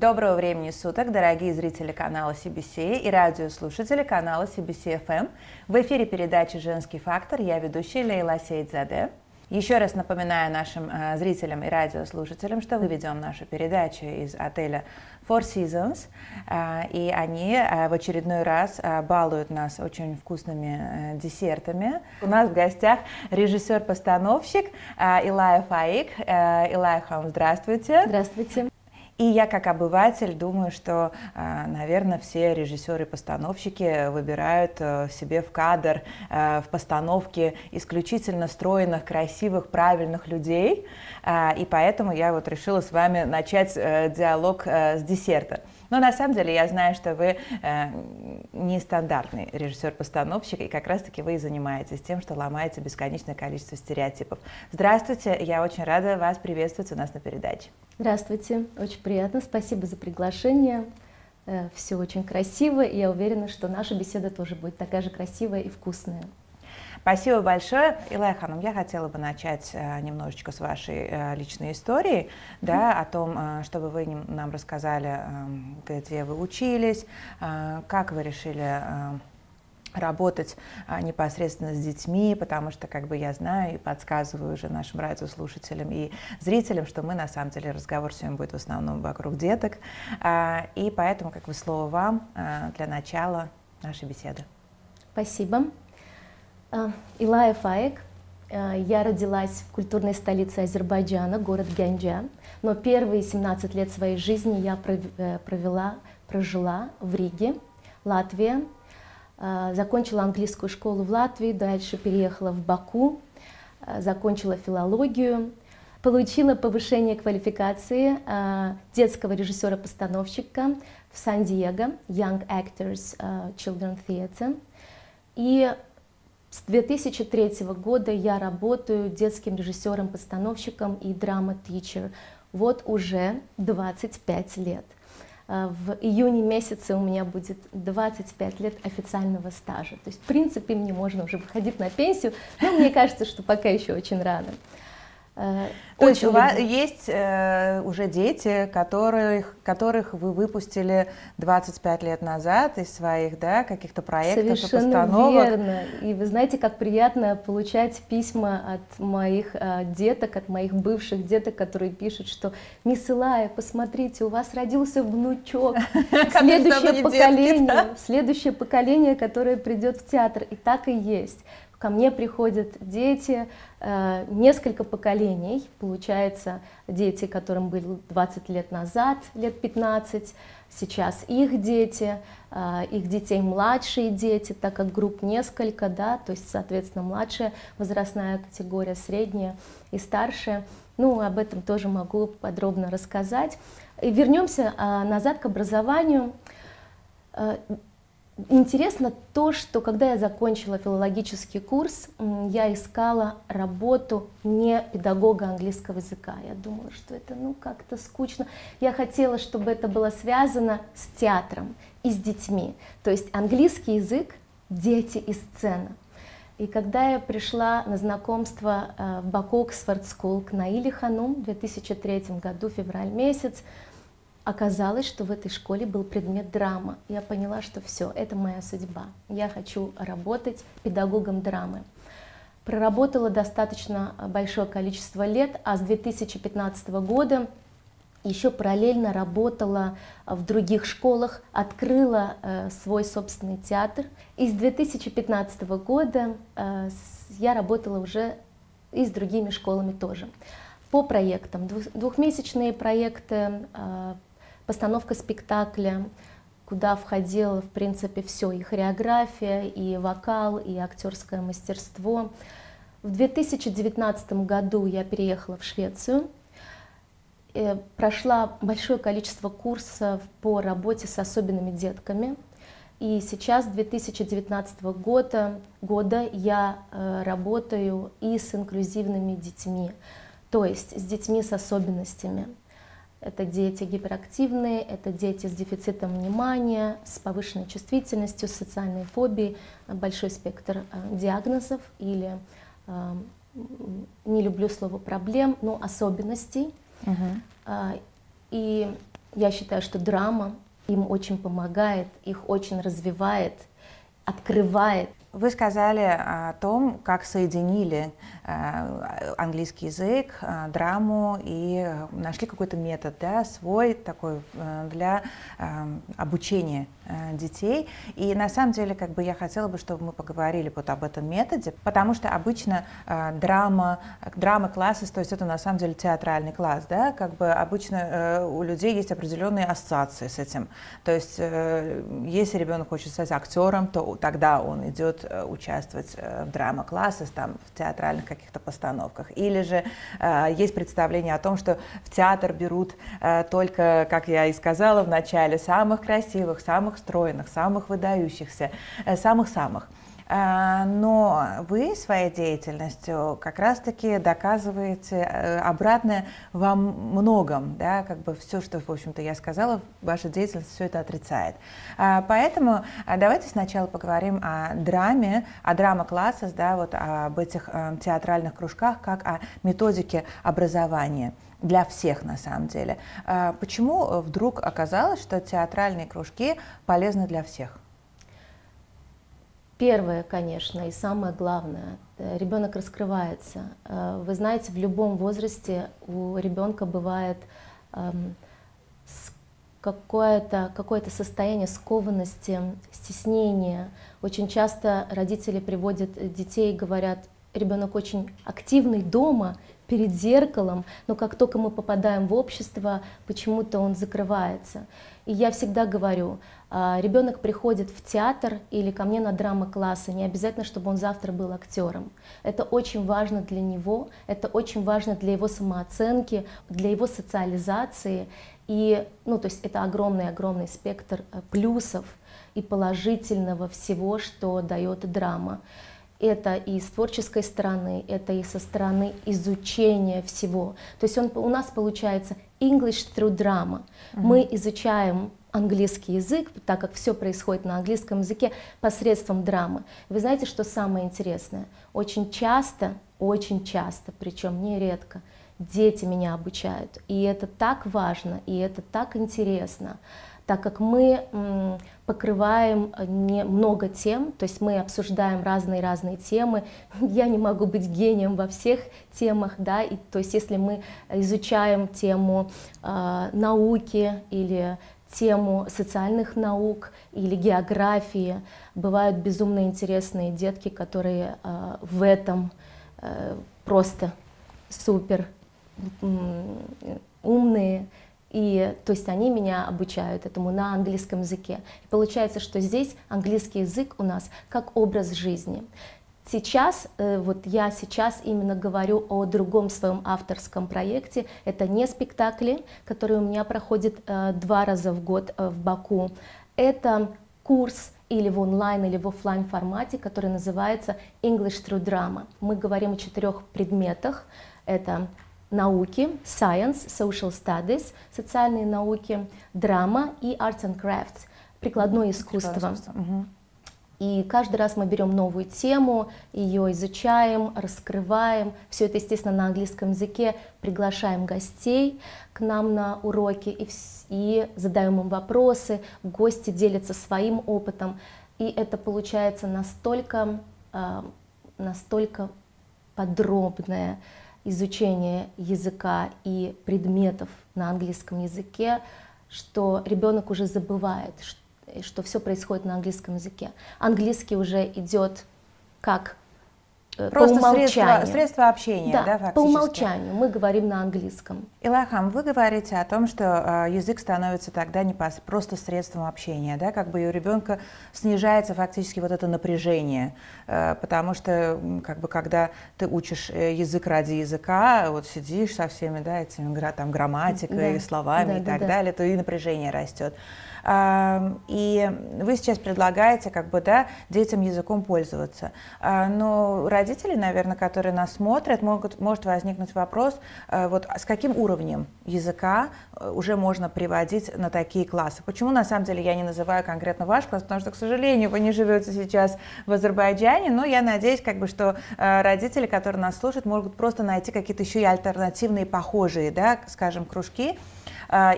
Доброго времени суток, дорогие зрители канала CBC и радиослушатели канала CBC-FM. В эфире передачи «Женский фактор». Я ведущая Лейла Сейдзаде. Еще раз напоминаю нашим зрителям и радиослушателям, что мы ведем нашу передачу из отеля Four Seasons, и они в очередной раз балуют нас очень вкусными десертами. У нас в гостях режиссер-постановщик Илай Фаик. Илай Ханум, здравствуйте. Здравствуйте. И я, как обыватель, думаю, что, наверное, все режиссеры-постановщики выбирают себе в кадр, в постановке исключительно стройных, красивых, правильных людей. И поэтому я вот решила с вами начать диалог с десерта. Но на самом деле я знаю, что вы нестандартный режиссер-постановщик, и как раз-таки вы и занимаетесь тем, что ломаете бесконечное количество стереотипов. Здравствуйте, я очень рада вас приветствовать у нас на передаче. Здравствуйте, очень приятно, спасибо за приглашение. Все очень красиво, и я уверена, что наша беседа тоже будет такая же красивая и вкусная. Спасибо большое. Илай Ханум, я хотела бы начать немножечко с вашей личной истории, да, о том, чтобы вы нам рассказали, где вы учились, как вы решили работать непосредственно с детьми, потому что, как бы я знаю и подсказываю уже нашим радиослушателям и зрителям, что мы, на самом деле, разговор сегодня будет в основном вокруг деток, и поэтому, как бы, слово вам для начала нашей беседы. Спасибо. Илай Фаик. Я родилась в культурной столице Азербайджана, город Гянджа, но первые 17 лет своей жизни я прожила в Риге, Латвия. Закончила английскую школу в Латвии, дальше переехала в Баку, закончила филологию, получила повышение квалификации детского режиссера-постановщика в Сан-Диего, Young Actors Children Theater. И с 2003 года я работаю детским режиссером-постановщиком и драма-тичер. Вот уже 25 лет. В июне месяце у меня будет 25 лет официального стажа. То есть, в принципе, мне можно уже выходить на пенсию, но мне кажется, что пока еще очень рано. То есть у вас есть уже дети, которых вы выпустили 25 лет назад из своих, да, каких-то проектов, совершенно постановок. Верно. И вы знаете, как приятно получать письма от моих деток, от моих бывших деток, которые пишут, что «Мисс Илая, посмотрите, у вас родился внучок, следующее поколение, которое придет в театр». И так и есть. Ко мне приходят дети, несколько поколений, получается, дети, которым было 20 лет назад, лет 15, сейчас их дети, их детей младшие дети, так как групп несколько, да, то есть, соответственно, младшая возрастная категория, средняя и старшая. Ну, об этом тоже могу подробно рассказать. И вернемся назад к образованию. Интересно то, что когда я закончила филологический курс, я искала работу не педагога английского языка. Я думала, что это ну как-то скучно. Я хотела, чтобы это было связано с театром и с детьми. То есть английский язык, дети и сцена. И когда я пришла на знакомство в Baku Oxford School к Наиле Ханум в 2003 году, февраль месяц, оказалось, что в этой школе был предмет драма. Я поняла, что все, это моя судьба. Я хочу работать педагогом драмы. Проработала достаточно большое количество лет, а с 2015 года еще параллельно работала в других школах, открыла свой собственный театр. И с 2015 года я работала уже и с другими школами тоже. По проектам. Двухмесячные проекты, постановка спектакля, куда входило, в принципе, все, и хореография, и вокал, и актерское мастерство. В 2019 году я переехала в Швецию, прошла большое количество курсов по работе с особенными детками, и сейчас, 2019 года, я работаю и с инклюзивными детьми, то есть с детьми с особенностями. Это дети гиперактивные, это дети с дефицитом внимания, с повышенной чувствительностью, социальной фобией, большой спектр диагнозов или, не люблю слово проблем, но особенностей. И Я считаю, что драма им очень помогает, их очень развивает, открывает. Вы сказали о том, как соединили английский язык, драму и нашли какой-то метод, да, свой такой для обучения детей. И на самом деле, как бы я хотела бы, чтобы мы поговорили вот об этом методе, потому что обычно драма-классы, то есть это на самом деле театральный класс, да, как бы обычно у людей есть определенные ассоциации с этим. То есть если ребенок хочет стать актером, то тогда он идет участвовать в драма-классах, там, в театральных каких-то постановках. Или же есть представление о том, что в театр берут только, как я и сказала в начале, самых красивых, самых стройных, самых выдающихся, самых-самых. Но вы своей деятельностью как раз-таки доказываете обратное во многом, да, как бы все, что, в общем-то, я сказала, ваша деятельность все это отрицает. Поэтому давайте сначала поговорим о драме, о драма-классах, да, вот об этих театральных кружках, как о методике образования. Для всех, на самом деле. Почему вдруг оказалось, что театральные кружки полезны для всех? Первое, конечно, и самое главное, ребенок раскрывается. Вы знаете, в любом возрасте у ребенка бывает какое-то состояние скованности, стеснения. Очень часто родители приводят детей и говорят: ребенок очень активный дома, перед зеркалом, но как только мы попадаем в общество, почему-то он закрывается. И я всегда говорю, ребенок приходит в театр или ко мне на драма-классы, не обязательно, чтобы он завтра был актером. Это очень важно для него, это очень важно для его самооценки, для его социализации. И, ну, то есть это огромный-огромный спектр плюсов и положительного всего, что дает драма. Это и с творческой стороны, это и со стороны изучения всего. То есть у нас получается English Through Drama. Мы изучаем английский язык, так как все происходит на английском языке, посредством драмы. Вы знаете, что самое интересное? Очень часто, причем нередко, дети меня обучают. И это так важно, и это так интересно, так как мы покрываем много тем, то есть мы обсуждаем разные темы. Я не могу быть гением во всех темах, да, и, то есть если мы изучаем тему науки или тему социальных наук или географии, бывают безумно интересные детки, которые в этом просто супер умные. И, то есть они меня обучают этому на английском языке. И получается, что здесь английский язык у нас как образ жизни. Сейчас, вот я сейчас именно говорю о другом своем авторском проекте. Это не спектакли, которые у меня проходят 2 раза в год в Баку. Это курс или в онлайн, или в офлайн формате, который называется English Through Drama. Мы говорим о 4 предметах. Это науки, science, social studies, социальные науки, драма и arts and crafts, прикладное искусство. И каждый раз мы берем новую тему, ее изучаем, раскрываем. Все это, естественно, на английском языке. Приглашаем гостей к нам на уроки и задаем им вопросы. Гости делятся своим опытом. И это получается настолько подробное изучение языка и предметов на английском языке, что ребенок уже забывает, что все происходит на английском языке. Английский уже идет как просто средство общения, да, фактически. По умолчанию мы говорим на английском. Илай Ханум, вы говорите о том, что язык становится тогда не просто средством общения, да, как бы у ребенка снижается фактически вот это напряжение, потому что, как бы, когда ты учишь язык ради языка, вот сидишь со всеми, да, этими там грамматикой, да, словами, да, и так, да, далее, то и напряжение растет. И вы сейчас предлагаете, как бы, да, детям языком пользоваться, но ради родителей, наверное, которые нас смотрят, может возникнуть вопрос, вот с каким уровнем языка уже можно приводить на такие классы. Почему, на самом деле, я не называю конкретно ваш класс, потому что, к сожалению, вы не живете сейчас в Азербайджане, но я надеюсь, как бы, что родители, которые нас слушают, могут просто найти какие-то еще и альтернативные, похожие, да, скажем, кружки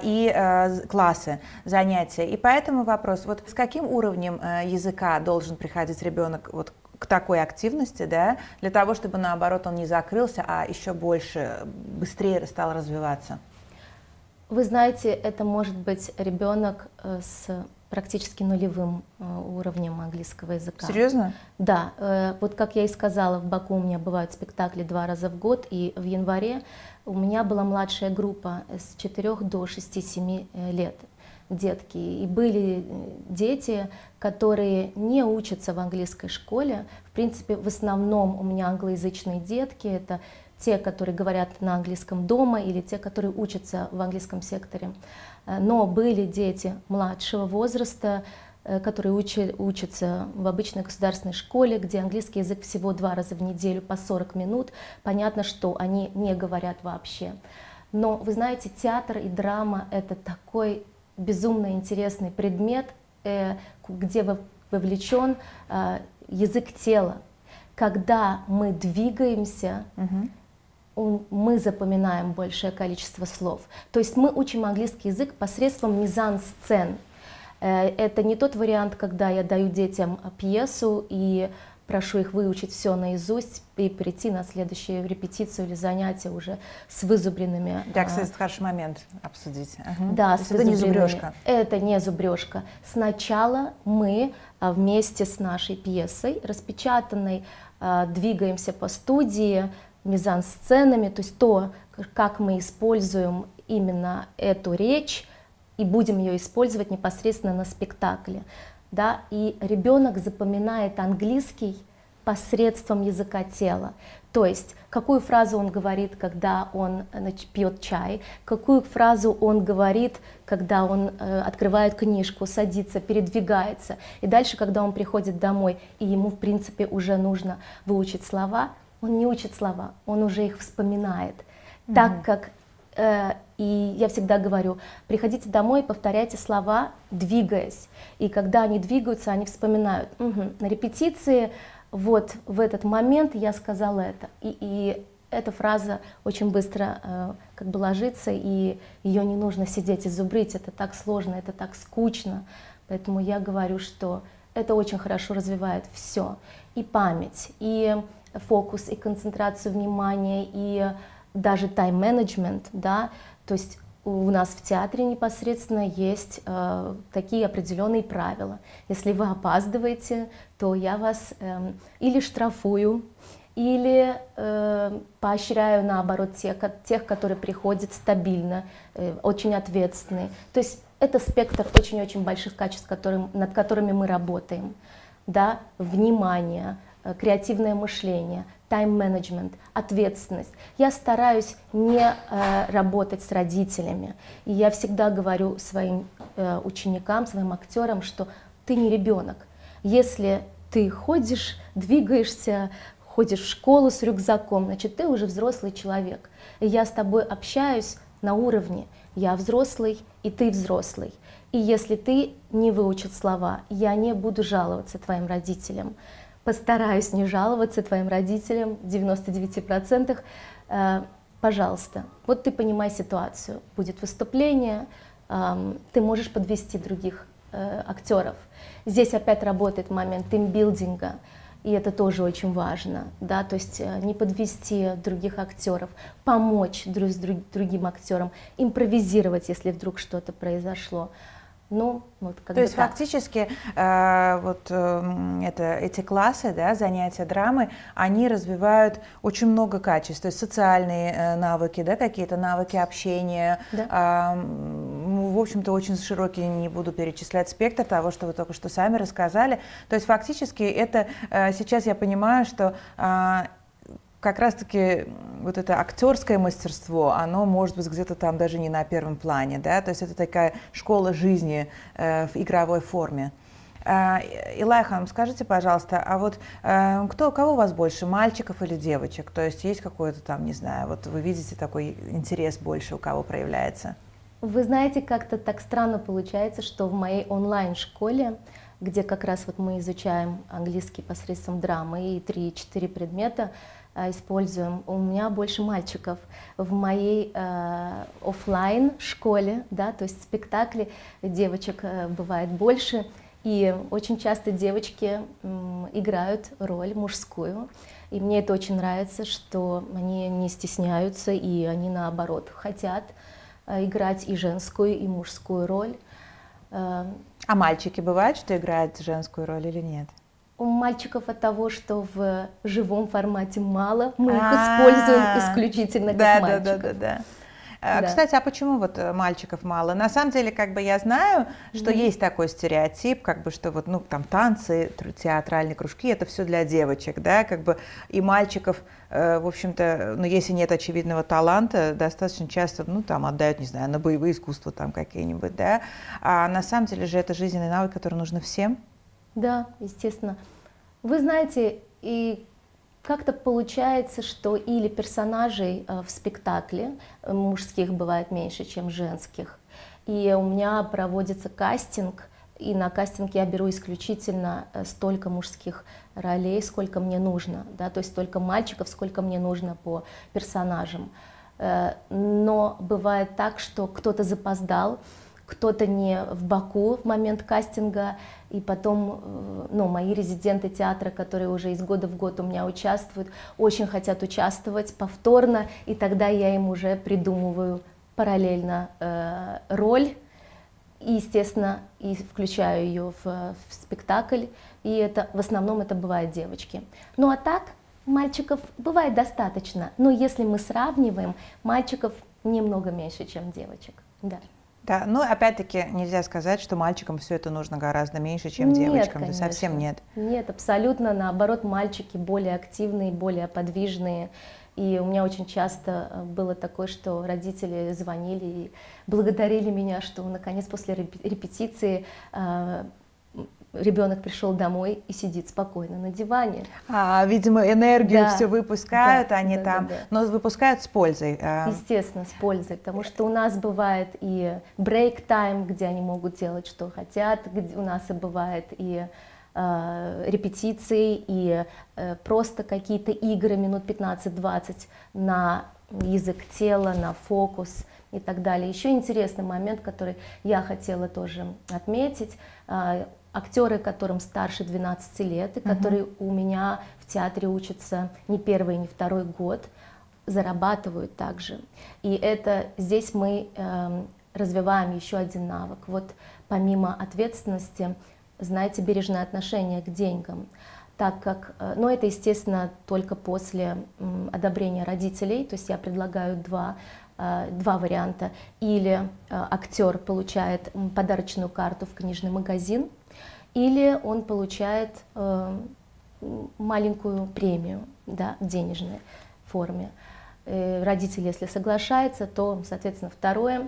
и классы, занятия. И поэтому вопрос, вот с каким уровнем языка должен приходить ребенок вот к такой активности, да, для того, чтобы, наоборот, он не закрылся, а еще больше, быстрее стал развиваться? Вы знаете, это может быть ребенок с практически нулевым уровнем английского языка. Серьезно? Да. Вот как я и сказала, в Баку у меня бывают спектакли 2 раза в год, и в январе у меня была младшая группа с 4 до 6-7 лет, детки. И были дети, которые не учатся в английской школе. В принципе, в основном у меня англоязычные детки, это те, которые говорят на английском дома, или те, которые учатся в английском секторе. Но были дети младшего возраста, которые учатся в обычной государственной школе, где английский язык всего 2 раза в неделю по 40 минут. Понятно, что они не говорят вообще. Но вы знаете, театр и драма — это такой безумно интересный предмет, где вовлечен язык тела. Когда мы двигаемся, мы запоминаем большее количество слов. То есть мы учим английский язык посредством мизансцен. Это не тот вариант, когда я даю детям пьесу и прошу их выучить все наизусть и прийти на следующую репетицию или занятие уже с вызубренными. Да, кстати, хороший момент обсудить. Да, это не зубрежка. Это не зубрежка. Сначала мы вместе с нашей пьесой, распечатанной, двигаемся по студии, мизансценами, то есть то, как мы используем именно эту речь и будем ее использовать непосредственно на спектакле. Да, и ребенок запоминает английский посредством языка тела. То есть, какую фразу он говорит, когда он пьет чай, какую фразу он говорит, когда он открывает книжку, садится, передвигается. И дальше, когда он приходит домой, и ему, в принципе, уже нужно выучить слова, он не учит слова, он уже их вспоминает. Так как, и я всегда говорю, приходите домой и повторяйте слова, двигаясь. И когда они двигаются, они вспоминают. На репетиции вот в этот момент я сказала это. И эта фраза очень быстро как бы ложится, и ее не нужно сидеть и зубрить. Это так сложно, это так скучно. Поэтому я говорю, что это очень хорошо развивает все. И память, и фокус, и концентрацию внимания, и даже тайм-менеджмент, да, то есть у нас в театре непосредственно есть такие определенные правила. Если вы опаздываете, то я вас или штрафую, или поощряю, наоборот, тех, которые приходят стабильно, очень ответственные. То есть это спектр очень-очень больших качеств, над которыми мы работаем, да, внимание, креативное мышление, тайм-менеджмент, ответственность. Я стараюсь не работать с родителями. И я всегда говорю своим ученикам, своим актерам, что ты не ребенок. Если ты ходишь, двигаешься, ходишь в школу с рюкзаком, значит, ты уже взрослый человек. И я с тобой общаюсь на уровне «я взрослый, и ты взрослый». И если ты не выучил слова, я не буду жаловаться твоим родителям. Постараюсь не жаловаться твоим родителям в 99%. Пожалуйста, вот ты понимай ситуацию. Будет выступление, ты можешь подвести других актеров. Здесь опять работает момент тимбилдинга, и это тоже очень важно. Да? То есть не подвести других актеров, помочь другим актерам, импровизировать, если вдруг что-то произошло. Ну, вот, то есть так. Фактически эти классы, да, занятия драмы, они развивают очень много качеств, то есть социальные навыки, да, какие-то навыки общения, да. В общем-то, очень широкий, не буду перечислять спектр того, что вы только что сами рассказали. То есть фактически это сейчас я понимаю, что как раз-таки вот это актерское мастерство, оно может быть где-то там даже не на первом плане, да, то есть это такая школа жизни в игровой форме. Илай Ханум, скажите, пожалуйста, а вот кого у вас больше, мальчиков или девочек? То есть есть какой-то там, не знаю, вот вы видите такой интерес больше у кого проявляется? Вы знаете, как-то так странно получается, что в моей онлайн-школе, где как раз вот мы изучаем английский посредством драмы и 3-4 предмета используем, у меня больше мальчиков. В моей офлайн-школе, да, то есть спектакли девочек бывает больше, и очень часто девочки играют роль мужскую. И мне это очень нравится, что они не стесняются, и они наоборот хотят играть и женскую, и мужскую роль. А мальчики бывают, что играют женскую роль или нет? У мальчиков от того, что в живом формате мало, мы их используем исключительно как мальчиков. Да. Кстати, а почему вот мальчиков мало? На самом деле, как бы я знаю, что есть такой стереотип, как бы, что вот, ну, там танцы, театральные кружки, это все для девочек, да, как бы, и мальчиков, в общем-то, ну, если нет очевидного таланта, достаточно часто, ну, там, отдают, не знаю, на боевые искусства там какие-нибудь, да, а на самом деле же это жизненный навык, который нужен всем. Да, естественно. Вы знаете, и... Как-то получается, что или персонажей в спектакле мужских бывает меньше, чем женских. И у меня проводится кастинг, и на кастинг я беру исключительно столько мужских ролей, сколько мне нужно, да, то есть столько мальчиков, сколько мне нужно по персонажам. Но бывает так, что кто-то запоздал, кто-то не в Баку в момент кастинга, и потом, ну, мои резиденты театра, которые уже из года в год у меня участвуют, очень хотят участвовать повторно, и тогда я им уже придумываю параллельно роль, и, естественно, и включаю ее в спектакль, и это, в основном это бывают девочки. Ну а так мальчиков бывает достаточно, но если мы сравниваем, мальчиков немного меньше, чем девочек, да. Да, но опять-таки нельзя сказать, что мальчикам все это нужно гораздо меньше, чем девочкам. Нет, совсем нет. Нет, абсолютно наоборот, мальчики более активные, более подвижные. И у меня очень часто было такое, что родители звонили и благодарили меня, что наконец после репетиции ребенок пришел домой и сидит спокойно на диване. Видимо, энергию все выпускают, они там, но выпускают с пользой. Естественно, с пользой, потому что у нас бывает и брейк-тайм, где они могут делать, что хотят, у нас и бывает и репетиции, и просто какие-то игры минут 15-20 на язык тела, на фокус и так далее. Еще интересный момент, который я хотела тоже отметить. Актеры, которым старше 12 лет, и которые у меня в театре учатся не первый, не второй год, зарабатывают также. И это здесь мы развиваем еще один навык. Вот помимо ответственности, знаете, бережное отношение к деньгам. Так как, ну, это, естественно, только после одобрения родителей, то есть я предлагаю два варианта. Или актер получает подарочную карту в книжный магазин, или он получает маленькую премию, да, в денежной форме. Родители, если соглашаются, то, соответственно, второе.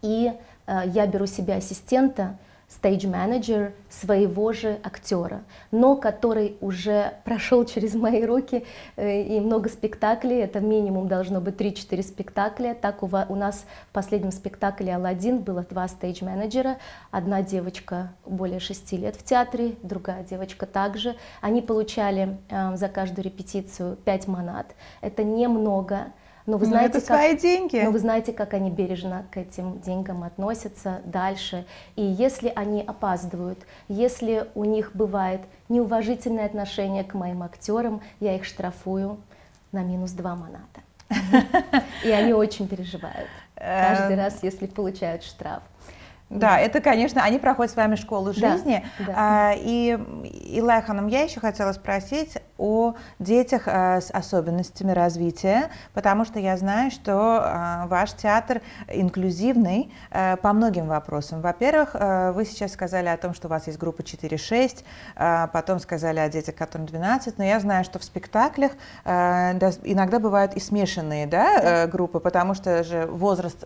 И я беру себе ассистента, стейдж-менеджер своего же актера, но который уже прошел через мои руки, и много спектаклей, это минимум должно быть 3-4 спектакля. Так у нас в последнем спектакле «Аладдин» было 2 стейдж-менеджера, одна девочка более 6 лет в театре, другая девочка также. Они получали за каждую репетицию 5 манат, это немного. Но вы знаете, это свои деньги. Но вы знаете, как они бережно к этим деньгам относятся дальше. И если они опаздывают, если у них бывает неуважительное отношение к моим актерам, я их штрафую на -2 маната. И они очень переживают каждый раз, если получают штраф. Да, это, конечно, они проходят с вами школу жизни. Да, да. И, Илай Ханум, я еще хотела спросить о детях с особенностями развития, потому что я знаю, что ваш театр инклюзивный по многим вопросам. Во-первых, вы сейчас сказали о том, что у вас есть группа 4-6, потом сказали о детях, которым 12, но я знаю, что в спектаклях иногда бывают и смешанные, да, группы, потому что же возраст,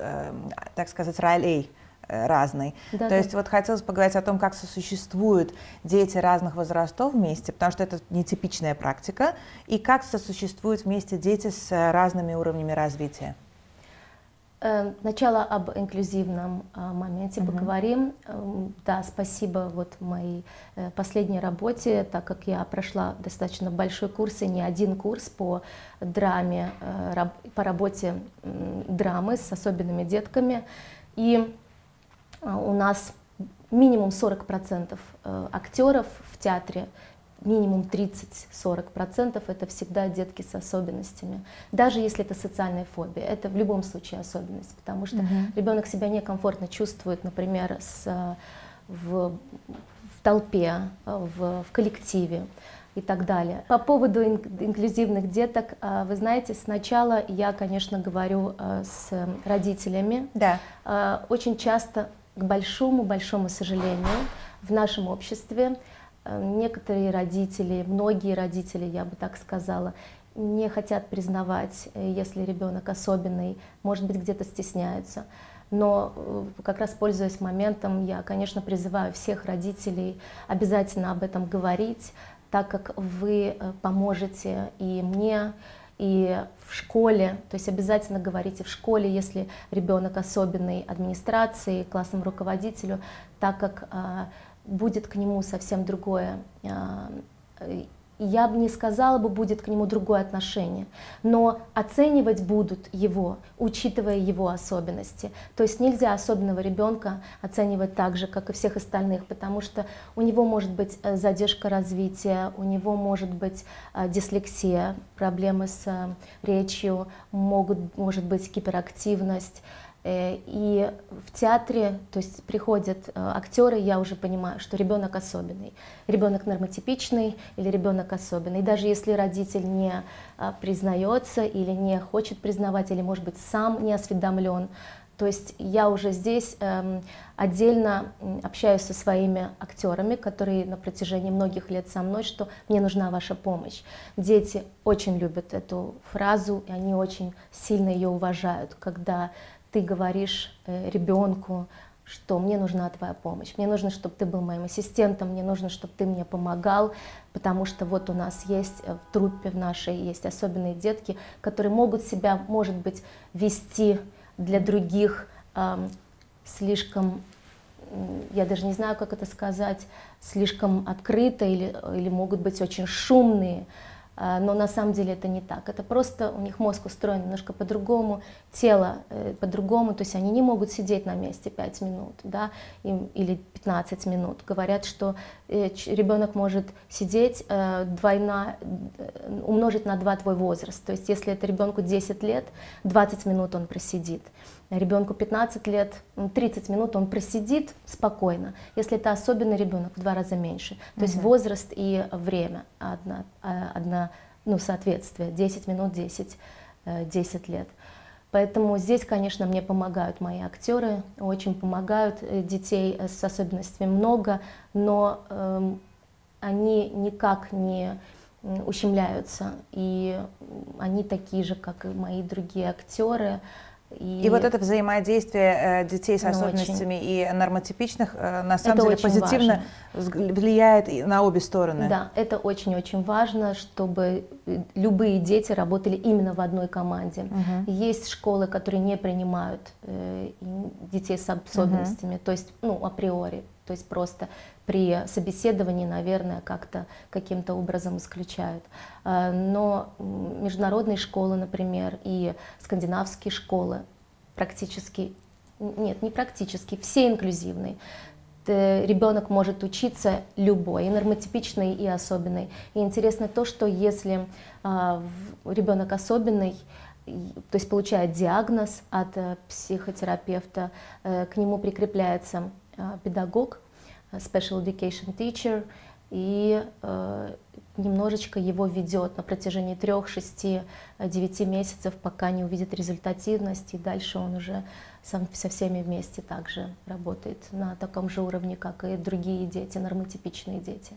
так сказать, ролей разный. Да, То есть вот хотелось поговорить о том, как сосуществуют дети разных возрастов вместе, потому что это нетипичная практика, и как сосуществуют вместе дети с разными уровнями развития. Сначала об инклюзивном моменте поговорим. Да, спасибо вот моей последней работе, так как я прошла достаточно большой курс и не один курс по драме, по работе драмы с особенными детками. И у нас минимум 40% актеров в театре, минимум 30–40% это всегда детки с особенностями, даже если это социальная фобия, это в любом случае особенность, потому что ребенок себя некомфортно чувствует, например, в толпе, в коллективе и так далее. По поводу инклюзивных деток, вы знаете, сначала я, конечно, говорю с родителями, да. Очень часто, к большому сожалению, в нашем обществе некоторые родители, многие родители, я бы так сказала, не хотят признавать, если ребенок особенный, может быть, где-то стесняются. Но как раз пользуясь моментом, я, конечно, призываю всех родителей обязательно об этом говорить, так как вы поможете и мне, и в школе, то есть обязательно говорите в школе, если ребенок особенный, администрации, классному руководителю, так как будет к нему совсем другое, я бы не сказала, будет к нему другое отношение, но оценивать будут его, учитывая его особенности. То есть нельзя особенного ребенка оценивать так же, как и всех остальных, потому что у него может быть задержка развития, у него может быть дислексия, проблемы с речью, может быть гиперактивность. И в театре, то есть приходят актеры, я уже понимаю, что ребенок особенный, ребенок нормотипичный или ребенок особенный. И даже если родитель не признается или не хочет признавать, или, может быть, сам не осведомлен, то есть я уже здесь отдельно общаюсь со своими актерами, которые на протяжении многих лет со мной, что мне нужна ваша помощь. Дети очень любят эту фразу, и они очень сильно ее уважают, когда ты говоришь ребенку, что мне нужна твоя помощь, мне нужно, чтобы ты был моим ассистентом, мне нужно, чтобы ты мне помогал, потому что вот у нас есть в труппе в нашей есть особенные детки, которые могут себя, может быть, вести для других слишком, я даже не знаю, как это сказать, слишком открыто или могут быть очень шумные. Но на самом деле это не так, это просто у них мозг устроен немножко по-другому, тело по-другому, то есть они не могут сидеть на месте 5 минут, да, или 15 минут. Говорят, что ребенок может сидеть умножить на 2 твой возраст, то есть если это ребенку 10 лет, 20 минут он просидит. Ребенку 15 лет, 30 минут он просидит спокойно, если это особенный ребенок, в 2 раза меньше. То есть возраст и время соответствие, 10 минут, 10 лет. Поэтому здесь, конечно, мне помогают мои актеры, очень помогают, детей с особенностями много, но они никак не ущемляются, и они такие же, как и мои другие актеры. И вот это взаимодействие детей с особенностями и нормотипичных на самом деле позитивно влияет на обе стороны. Да, это очень-очень важно, чтобы любые дети работали именно в одной команде. Есть школы, которые не принимают детей с особенностями, то есть, априори, то есть просто при собеседовании, наверное, каким-то образом исключают. Но международные школы, например, и скандинавские школы все инклюзивные. Ребенок может учиться любой, и нормотипичный, и особенный. И интересно то, что если ребенок особенный, то есть получает диагноз от психотерапевта, к нему прикрепляется педагог, special education teacher, и немножечко его ведет на протяжении 3–9 месяцев, пока не увидит результативность, и дальше он уже сам со всеми вместе также работает на таком же уровне, как и другие дети, нормотипичные дети.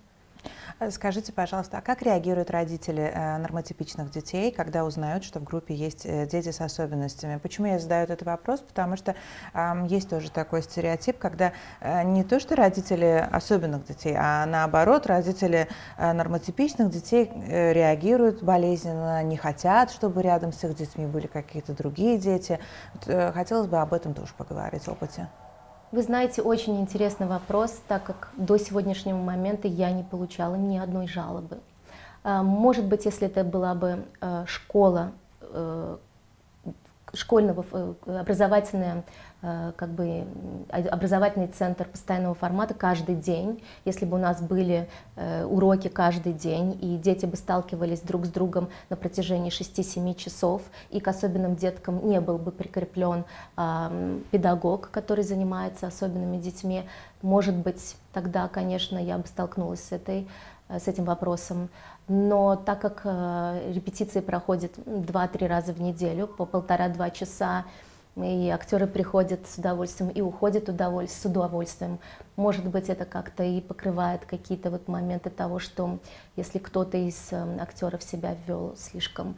Скажите, пожалуйста, а как реагируют родители нормотипичных детей, когда узнают, что в группе есть дети с особенностями? Почему я задаю этот вопрос? Потому что есть тоже такой стереотип, когда не то, что родители особенных детей, а наоборот, родители нормотипичных детей реагируют болезненно, не хотят, чтобы рядом с их детьми были какие-то другие дети. Хотелось бы об этом тоже поговорить, об опыте. Вы знаете, очень интересный вопрос, так как до сегодняшнего момента я не получала ни одной жалобы. Может быть, если это была бы школа, образовательный центр постоянного формата каждый день, если бы у нас были уроки каждый день, и дети бы сталкивались друг с другом на протяжении 6-7 часов, и к особенным деткам не был бы прикреплен педагог, который занимается особенными детьми, может быть, тогда, конечно, я бы столкнулась с этим вопросом. Но так как репетиции проходят 2-3 раза в неделю, по 1,5-2 часа, и актеры приходят с удовольствием и уходят с удовольствием, может быть, это как-то и покрывает какие-то вот моменты того, что если кто-то из актеров себя вел слишком,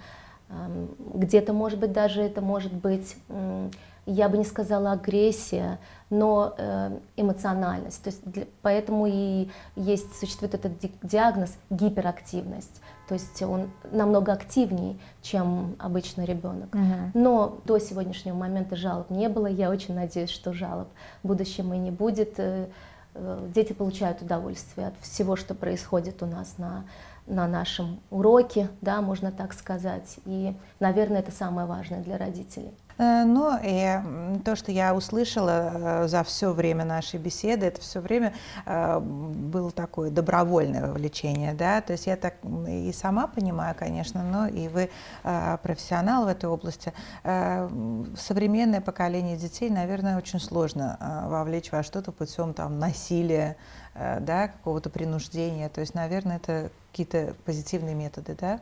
где-то, может быть, даже это может быть, я бы не сказала агрессия, но эмоциональность. То есть поэтому и существует этот диагноз гиперактивность. То есть он намного активнее, чем обычный ребенок. Но до сегодняшнего момента жалоб не было. Я очень надеюсь, что жалоб в будущем и не будет. Дети получают удовольствие от всего, что происходит у нас на нашем уроке, да, можно так сказать. И, наверное, это самое важное для родителей. Ну и то, что я услышала за все время нашей беседы, это все время было такое добровольное вовлечение, да, то есть я так и сама понимаю, конечно, но и вы профессионал в этой области. Современное поколение детей, наверное, очень сложно вовлечь во что-то путем там насилия, да, какого-то принуждения, то есть, наверное, это какие-то позитивные методы, да?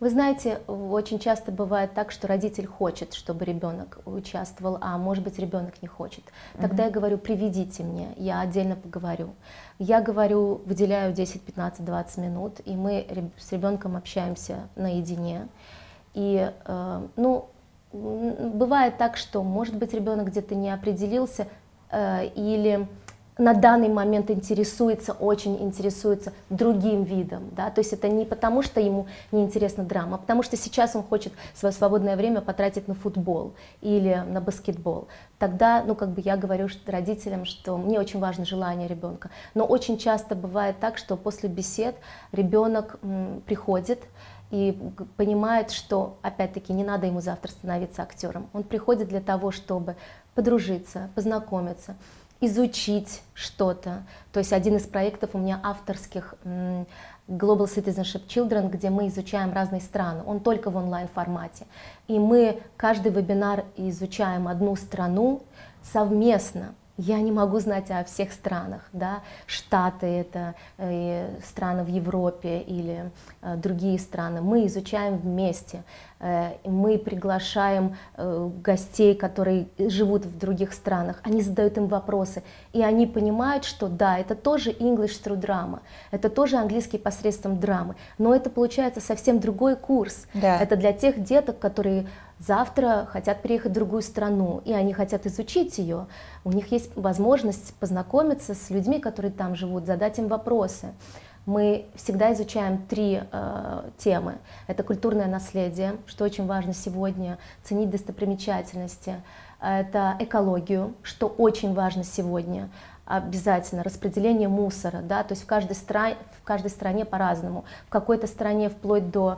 Вы знаете, очень часто бывает так, что родитель хочет, чтобы ребенок участвовал, а может быть, ребенок не хочет. Тогда я говорю, приведите мне, я отдельно поговорю. Я говорю, выделяю 10, 15, 20 минут, и мы с ребенком общаемся наедине. И, ну, бывает так, что, может быть, ребенок где-то не определился или на данный момент очень интересуется другим видом, да, то есть это не потому, что ему не интересна драма, а потому что сейчас он хочет свое свободное время потратить на футбол или на баскетбол. Тогда, ну, как бы я говорю родителям, что мне очень важно желание ребенка, но очень часто бывает так, что после бесед ребенок приходит и понимает, что, опять-таки, не надо ему завтра становиться актером, он приходит для того, чтобы подружиться, познакомиться, изучить что-то. То есть один из проектов у меня авторских Global Citizenship Children, где мы изучаем разные страны, он только в онлайн-формате. И мы каждый вебинар изучаем одну страну совместно. Я не могу знать о всех странах, да, Штаты, это страны в Европе или другие страны. Мы изучаем вместе, мы приглашаем гостей, которые живут в других странах, они задают им вопросы, и они понимают, что да, это тоже English Through Drama, это тоже английский посредством драмы, но это получается совсем другой курс. Да. Это для тех деток, которые завтра хотят переехать в другую страну, и они хотят изучить ее. У них есть возможность познакомиться с людьми, которые там живут, задать им вопросы. Мы всегда изучаем 3 темы. Это культурное наследие, что очень важно сегодня, ценить достопримечательности. Это экологию, что очень важно сегодня. Обязательно распределение мусора, да, то есть в каждой стране по-разному. В какой-то стране вплоть до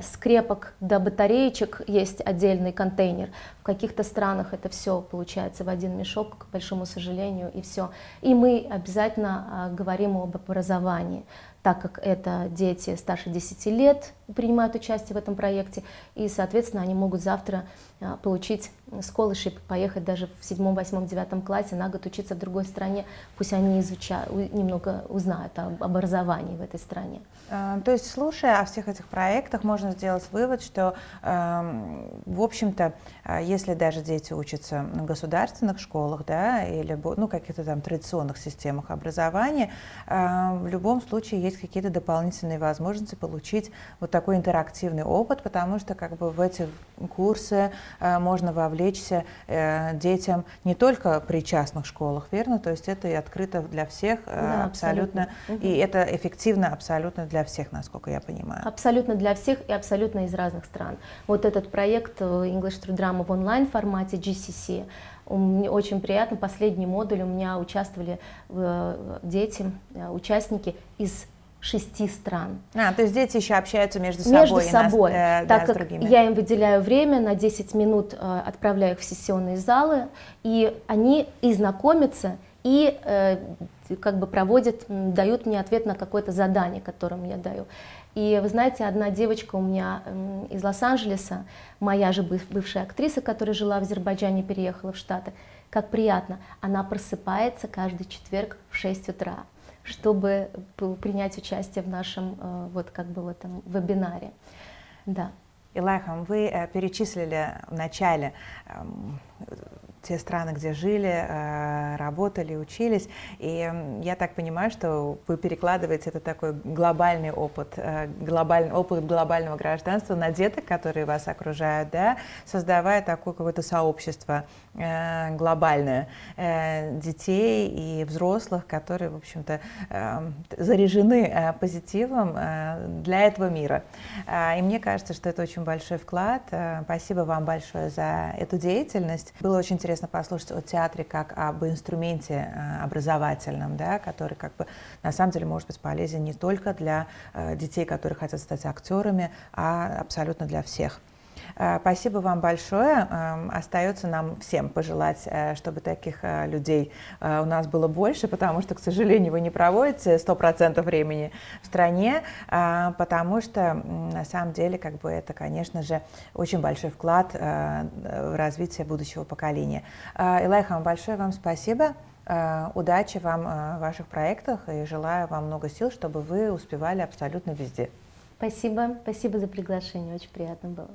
скрепок, до батареечек есть отдельный контейнер. В каких-то странах это все получается в один мешок, к большому сожалению, и все. И мы обязательно говорим об образовании, так как это дети старше 10 лет принимают участие в этом проекте, и, соответственно, они могут завтра получить scholarship, поехать даже в 7, 8, 9 классе на год учиться в другой стране, пусть они немного узнают об образовании в этой стране. То есть, слушая о всех этих проектах, можно сделать вывод, что, в общем-то, если даже дети учатся в государственных школах, да, или ну, каких-то там традиционных системах образования, в любом случае есть какие-то дополнительные возможности получить вот такой интерактивный опыт, потому что как бы в эти курсы можно вовлечься детям не только при частных школах, верно? То есть это и открыто для всех, да, абсолютно. И это эффективно абсолютно для всех, насколько я понимаю. Абсолютно для всех и абсолютно из разных стран. Вот этот проект English Through Drama в онлайн-формате GCC, мне очень приятно, последний модуль у меня участвовали дети, участники из 6 стран. То есть дети еще общаются между собой. Так как я им выделяю время, на 10 минут отправляю их в сессионные залы, и они и знакомятся, и как бы проводят, дают мне ответ на какое-то задание, которое я даю. И вы знаете, одна девочка у меня из Лос-Анджелеса, моя же бывшая актриса, которая жила в Азербайджане, переехала в Штаты, как приятно, она просыпается каждый четверг в 6 утра, чтобы принять участие в нашем вот как бы в этом вебинаре. Да. Илай Ханум, вы перечислили в начале те страны, где жили, работали, учились. И я так понимаю, что вы перекладываете это такой глобальный опыт глобального гражданства на деток, которые вас окружают, да, создавая такое какое-то сообщество глобальное детей и взрослых, которые, в общем-то, заряжены позитивом для этого мира. И мне кажется, что это очень большой вклад. Спасибо вам большое за эту деятельность. Было очень интересно послушать о театре как об инструменте образовательном, да, который как бы на самом деле может быть полезен не только для детей, которые хотят стать актерами, а абсолютно для всех. Спасибо вам большое. Остается нам всем пожелать, чтобы таких людей у нас было больше, потому что, к сожалению, вы не проводите 100% времени в стране, потому что на самом деле как бы это, конечно же, очень большой вклад в развитие будущего поколения. Илай Ханум, большое вам спасибо. Удачи вам в ваших проектах и желаю вам много сил, чтобы вы успевали абсолютно везде. Спасибо. Спасибо за приглашение. Очень приятно было.